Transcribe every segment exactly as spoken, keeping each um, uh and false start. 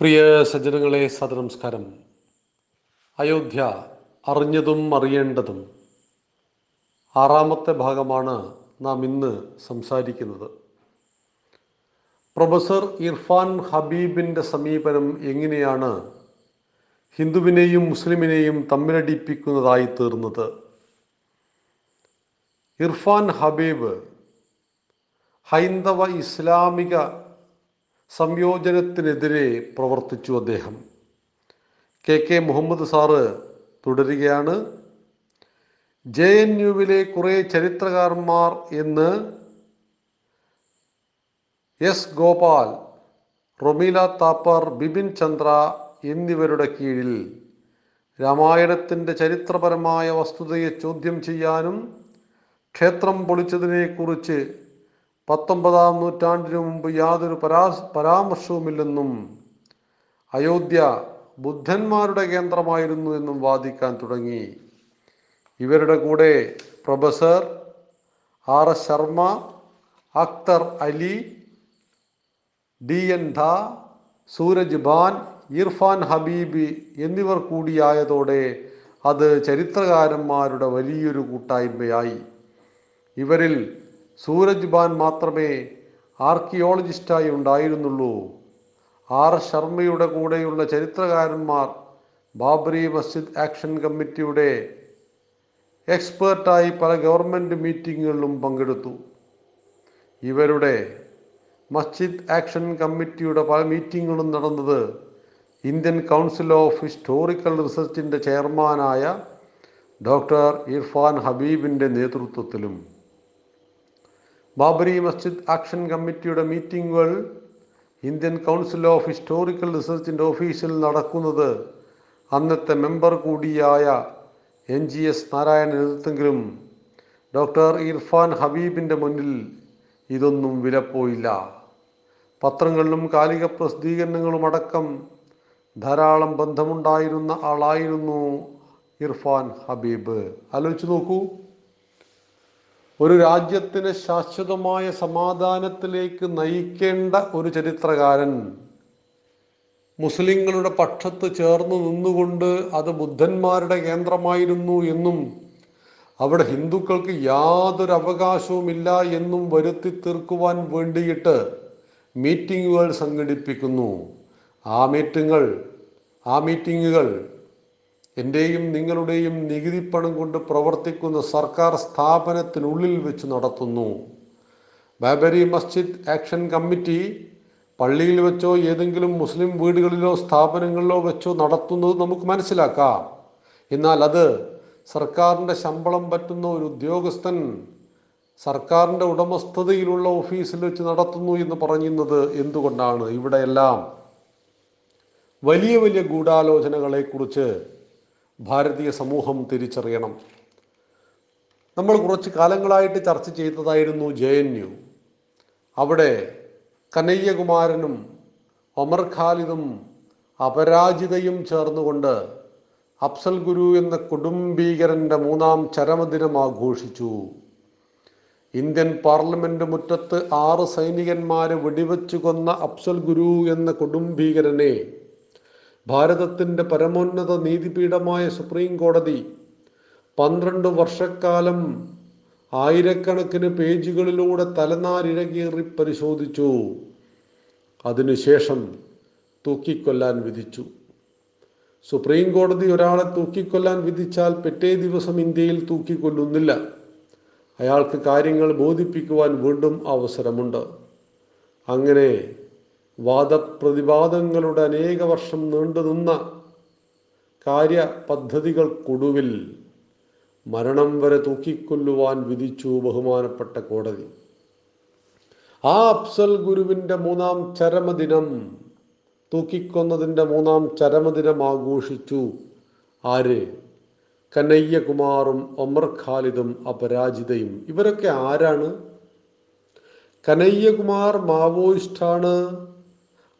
പ്രിയ സജ്ജനങ്ങളെ, സദനമസ്കാരം. അയോധ്യ അറിഞ്ഞതും അറിയേണ്ടതും ആറാമത്തെ ഭാഗമാണ് നാം ഇന്ന് സംസാരിക്കുന്നത്. പ്രൊഫസർ ഇർഫാൻ ഹബീബിൻ്റെ സമീപനം എങ്ങനെയാണ് ഹിന്ദുവിനെയും മുസ്ലിമിനെയും തമ്മിലടിപ്പിക്കുന്നതായി തീർന്നത്? ഇർഫാൻ ഹബീബ് ഹൈന്ദവ ഇസ്ലാമിക സംയോജനത്തിനെതിരെ പ്രവർത്തിച്ചു. അദ്ദേഹം കെ കെ മുഹമ്മദ് സാറ് തുടരുകയാണ്. ജെ എൻ യുവിലെ കുറേ ചരിത്രകാരന്മാർ എന്ന് എസ് ഗോപാൽ, റൊമീല താപ്പർ, ബിപിൻ ചന്ദ്ര എന്നിവരുടെ കീഴിൽ രാമായണത്തിൻ്റെ ചരിത്രപരമായ വസ്തുതയെ ചോദ്യം ചെയ്യാനും ക്ഷേത്രം പൊളിച്ചതിനെക്കുറിച്ച് പത്തൊമ്പതാം നൂറ്റാണ്ടിനു മുമ്പ് യാതൊരു പരാ പരാമർശവുമില്ലെന്നും അയോധ്യ ബുദ്ധന്മാരുടെ കേന്ദ്രമായിരുന്നു എന്നും വാദിക്കാൻ തുടങ്ങി. ഇവരുടെ കൂടെ professor R Sharma, Akhtar Ali, D N ധ, സൂരജ് ബാൻ, ഇർഫാൻ ഹബീബ് എന്നിവർ കൂടിയായതോടെ അത് ചരിത്രകാരന്മാരുടെ വലിയൊരു കൂട്ടായ്മയായി. ഇവരിൽ സൂരജ് ബാൻ മാത്രമേ ആർക്കിയോളജിസ്റ്റായി ഉണ്ടായിരുന്നുള്ളൂ. ആർ ശർമ്മയുടെ കൂടെയുള്ള ചരിത്രകാരന്മാർ ബാബറി മസ്ജിദ് ആക്ഷൻ കമ്മിറ്റിയുടെ എക്സ്പേർട്ടായി പല ഗവൺമെൻറ് മീറ്റിങ്ങുകളിലും പങ്കെടുത്തു. ഇവരുടെ മസ്ജിദ് ആക്ഷൻ കമ്മിറ്റിയുടെ പല മീറ്റിങ്ങുകളും നടന്നത് ഇന്ത്യൻ കൗൺസിൽ ഓഫ് ഹിസ്റ്റോറിക്കൽ റിസർച്ചിൻ്റെ ചെയർമാനായ ഡോക്ടർ ഇർഫാൻ ഹബീബിൻ്റെ നേതൃത്വത്തിലും. ബാബറി മസ്ജിദ് ആക്ഷൻ കമ്മിറ്റിയുടെ മീറ്റിങ്ങുകൾ ഇന്ത്യൻ കൗൺസിൽ ഓഫ് ഹിസ്റ്റോറിക്കൽ റിസർച്ചിൻ്റെ ഓഫീസിൽ നടക്കുന്നത് അന്നത്തെ മെമ്പർ കൂടിയായ എൻ ജി എസ് നാരായണൻ എതിർത്തെങ്കിലും ഡോക്ടർ ഇർഫാൻ ഹബീബിൻ്റെ മുന്നിൽ ഇതൊന്നും വിലപ്പോയില്ല. പത്രങ്ങളിലും കാലിക പ്രസിദ്ധീകരണങ്ങളുമടക്കം ധാരാളം ബന്ധമുണ്ടായിരുന്ന ആളായിരുന്നു ഇർഫാൻ ഹബീബ്. ആലോചിച്ച് നോക്കൂ, ഒരു രാജ്യത്തിന് ശാശ്വതമായ സമാധാനത്തിലേക്ക് നയിക്കേണ്ട ഒരു ചരിത്രകാരൻ മുസ്ലിങ്ങളുടെ പക്ഷത്ത് ചേർന്ന് നിന്നുകൊണ്ട് അത് ബുദ്ധന്മാരുടെ കേന്ദ്രമായിരുന്നു എന്നും അവിടെ ഹിന്ദുക്കൾക്ക് യാതൊരു അവകാശവുമില്ല എന്നും വരുത്തി തീർക്കുവാൻ വേണ്ടിയിട്ട് മീറ്റിങ്ങുകൾ സംഘടിപ്പിക്കുന്നു. ആ മീറ്റിങ്ങുകൾ ആ മീറ്റിങ്ങുകൾ എൻ്റെയും നിങ്ങളുടെയും നികുതിപ്പണം കൊണ്ട് പ്രവർത്തിക്കുന്ന സർക്കാർ സ്ഥാപനത്തിനുള്ളിൽ വെച്ച് നടത്തുന്നു. ബാബരി മസ്ജിദ് ആക്ഷൻ കമ്മിറ്റി പള്ളിയിൽ വെച്ചോ ഏതെങ്കിലും മുസ്ലിം വീടുകളിലോ സ്ഥാപനങ്ങളിലോ വെച്ചോ നടത്തുന്നത് നമുക്ക് മനസ്സിലാക്കാം. എന്നാൽ അത് സർക്കാരിൻ്റെ ശമ്പളം പറ്റുന്ന ഒരു ഉദ്യോഗസ്ഥൻ സർക്കാരിൻ്റെ ഉടമസ്ഥതയിലുള്ള ഓഫീസിൽ വെച്ച് നടത്തുന്നു എന്ന് പറയുന്നത് എന്തുകൊണ്ടാണ്? ഇവിടെയെല്ലാം വലിയ വലിയ ഗൂഢാലോചനകളെക്കുറിച്ച് ഭാരതീയ സമൂഹം തിരിച്ചറിയണം. നമ്മൾ കുറച്ച് കാലങ്ങളായിട്ട് ചർച്ച ചെയ്തതായിരുന്നു ജെ എൻ യു. അവിടെ കനയ്യ കുമാരനും ഉമർ ഖാലിദും അപരാജിതയും ചേർന്നുകൊണ്ട് അഫ്സൽ ഗുരു എന്ന കൊടുംഭീകരൻ്റെ മൂന്നാം ചരമദിനം ആഘോഷിച്ചു. ഇന്ത്യൻ പാർലമെൻറ് മുറ്റത്ത് ആറ് സൈനികന്മാരെ വെടിവെച്ചു കൊന്ന അഫ്സൽ ഗുരു എന്ന കൊടുംഭീകരനെ ഭാരതത്തിൻ്റെ പരമോന്നത നീതിപീഠമായ സുപ്രീം കോടതി പന്ത്രണ്ട് വർഷക്കാലം ആയിരക്കണക്കിന് പേജുകളിലൂടെ തലനാരിഴകേറി പരിശോധിച്ചു. അതിനുശേഷം തൂക്കിക്കൊല്ലാൻ വിധിച്ചു. സുപ്രീം കോടതി ഒരാളെ തൂക്കിക്കൊല്ലാൻ വിധിച്ചാൽ പിറ്റേ ദിവസം ഇന്ത്യയിൽ തൂക്കിക്കൊല്ലുന്നില്ല. അയാൾക്ക് കാര്യങ്ങൾ ബോധിപ്പിക്കുവാൻ വീണ്ടും അവസരമുണ്ട്. അങ്ങനെ വാദപ്രതിവാദങ്ങളുടെ അനേക വർഷം നീണ്ടുനിന്ന കാര്യപദ്ധതികൾക്കൊടുവിൽ മരണം വരെ തൂക്കിക്കൊല്ലുവാൻ വിധിച്ചു ബഹുമാനപ്പെട്ട കോടതി. ആ അഫ്സൽ ഗുരുവിൻ്റെ മൂന്നാം ചരമദിനം, തൂക്കിക്കൊന്നതിൻ്റെ മൂന്നാം ചരമദിനം ആഘോഷിച്ചു ആര്? കനയ്യകുമാറും ഉമർ ഖാലിദും അപരാജിതയും. ഇവരൊക്കെ ആരാണ്? കനയ്യകുമാർ മാവോയിസ്റ്റാണ്,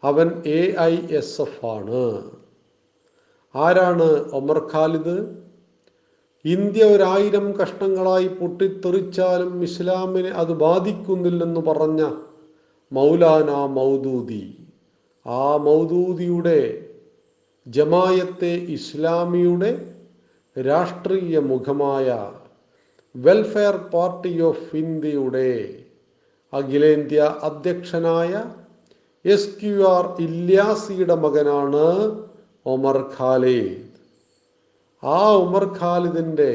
അവൻ എ ഐ എസ് എഫ് ആണ്. ആരാണ് ഉമർ ഖാലിദ്? ഇന്ത്യ ഒരായിരം കഷ്ണങ്ങളായി പൊട്ടിത്തെറിച്ചാലും ഇസ്ലാമിനെ അത് ബാധിക്കുന്നില്ലെന്ന് പറഞ്ഞ മൗലാന മൗദൂദി, ആ മൗദൂദിയുടെ ജമായത്തെ ഇസ്ലാമിയുടെ രാഷ്ട്രീയ മുഖമായ വെൽഫെയർ പാർട്ടി ഓഫ് ഇന്ത്യയുടെ അഖിലേന്ത്യാ അധ്യക്ഷനായ എസ് ക്യു ആർ ഇല്യാസിയുടെ മകനാണ് ഉമർ ഖാലിദ്. ആ ഉമർ ഖാലിദിൻ്റെ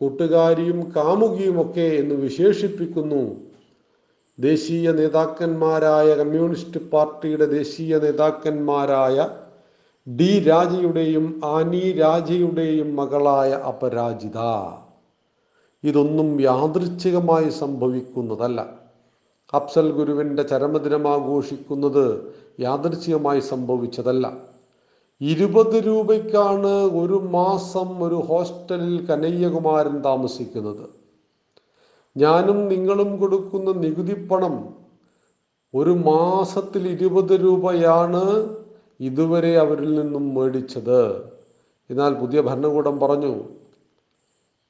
കൂട്ടുകാരിയും കാമുകിയുമൊക്കെ എന്ന് വിശേഷിപ്പിക്കുന്നു ദേശീയ നേതാക്കന്മാരായ കമ്മ്യൂണിസ്റ്റ് പാർട്ടിയുടെ ദേശീയ നേതാക്കന്മാരായ ഡി രാജയുടെയും ആനി രാജയുടെയും മകളായ അപരാജിത. ഇതൊന്നും യാദൃച്ഛികമായി സംഭവിക്കുന്നതല്ല. അഫ്സൽ ഗുരുവിൻ്റെ ചരമദിനം ആഘോഷിക്കുന്നത് യാദൃച്ഛികമായി സംഭവിച്ചതല്ല. ഇരുപത് രൂപയ്ക്കാണ് ഒരു മാസം ഒരു ഹോസ്റ്റലിൽ കനയ്യകുമാരൻ താമസിക്കുന്നത്. ഞാനും നിങ്ങളും കൊടുക്കുന്ന നികുതി പണം ഒരു മാസത്തിൽ ഇരുപത് രൂപയാണ് ഇതുവരെ അവരിൽ നിന്നും മേടിച്ചത്. എന്നാൽ പുതിയ ഭരണകൂടം പറഞ്ഞു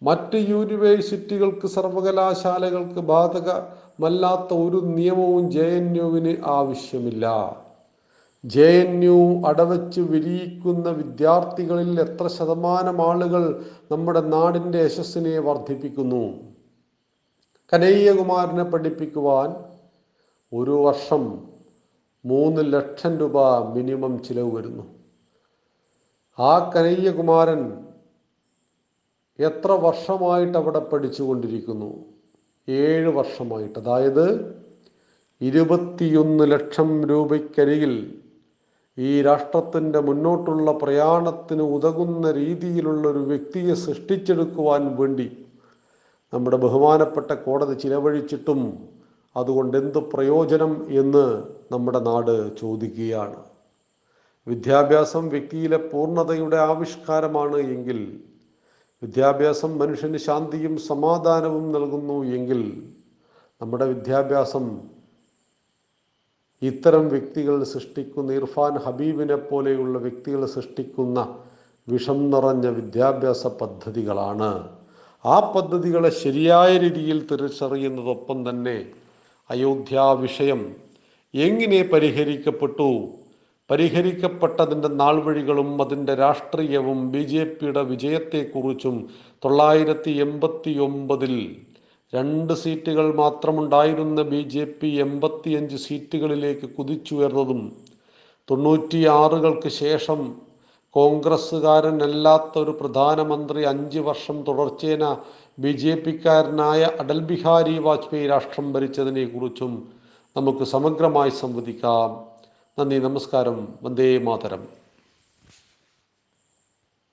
മറ്റ് യൂണിവേഴ്സിറ്റികൾക്ക് സർവകലാശാലകൾക്ക് ബാധകമല്ലാത്ത ഒരു നിയമവും ജെ എൻ യുവിന് ആവശ്യമില്ല. ജെ എൻ യു അടവച്ച് വിരിയിക്കുന്ന വിദ്യാർത്ഥികളിൽ എത്ര ശതമാനം ആളുകൾ നമ്മുടെ നാടിൻ്റെ യശസ്സിനെ വർദ്ധിപ്പിക്കുന്നു? കനയ്യകുമാരനെ പഠിപ്പിക്കുവാൻ ഒരു വർഷം മൂന്ന് ലക്ഷം രൂപ മിനിമം ചിലവ് വരുന്നു. ആ കനയ്യകുമാരൻ എത്ര വർഷമായിട്ട് അവിടെ പഠിച്ചുകൊണ്ടിരിക്കുന്നു? ഏഴ് വർഷമായിട്ട്. അതായത് ഇരുപത്തിയൊന്ന് ലക്ഷം രൂപയ്ക്കരികിൽ ഈ രാഷ്ട്രത്തിൻ്റെ മുന്നോട്ടുള്ള പ്രയാണത്തിന് ഉതകുന്ന രീതിയിലുള്ളൊരു വ്യക്തിയെ സൃഷ്ടിച്ചെടുക്കുവാൻ വേണ്ടി നമ്മുടെ ബഹുമാനപ്പെട്ട കോടതി ചിലവഴിച്ചിട്ടും അതുകൊണ്ട് എന്ത് പ്രയോജനം എന്ന് നമ്മുടെ നാട് ചോദിക്കുകയാണ്. വിദ്യാഭ്യാസം വ്യക്തിയിലെ പൂർണ്ണതയുടെ ആവിഷ്കാരമാണ് എങ്കിൽ, വിദ്യാഭ്യാസം മനുഷ്യന് ശാന്തിയും സമാധാനവും നൽകുന്നു എങ്കിൽ, നമ്മുടെ വിദ്യാഭ്യാസം ഇത്തരം വ്യക്തികൾ സൃഷ്ടിക്കുന്ന, ഇർഫാൻ ഹബീബിനെ പോലെയുള്ള വ്യക്തികൾ സൃഷ്ടിക്കുന്ന വിഷം നിറഞ്ഞ വിദ്യാഭ്യാസ പദ്ധതികളാണ്. ആ പദ്ധതികളെ ശരിയായ രീതിയിൽ തിരിച്ചറിയുന്നതൊപ്പം തന്നെ അയോധ്യ വിഷയം എങ്ങനെ പരിഹരിക്കപ്പെട്ടു, പരിഹരിക്കപ്പെട്ടതിൻ്റെ നാൾവഴികളും അതിൻ്റെ രാഷ്ട്രീയവും ബി ജെ പിയുടെ വിജയത്തെക്കുറിച്ചും തൊള്ളായിരത്തി എൺപത്തി ഒമ്പതിൽ രണ്ട് സീറ്റുകൾ മാത്രമുണ്ടായിരുന്ന ബി ജെ പി എൺപത്തിയഞ്ച് സീറ്റുകളിലേക്ക് കുതിച്ചുയർന്നതും തൊണ്ണൂറ്റിയാറുകൾക്ക് ശേഷം കോൺഗ്രസ്സുകാരനല്ലാത്ത ഒരു പ്രധാനമന്ത്രി അഞ്ച് വർഷം തുടർച്ചേന ബി ജെ പിക്കാരനായ അടൽ ബിഹാരി വാജ്പേയി രാഷ്ട്രം ഭരിച്ചതിനെക്കുറിച്ചും നമുക്ക് സമഗ്രമായി സംവദിക്കാം. നന്ദി, നമസ്കാരം. വന്ദേ മാതരം.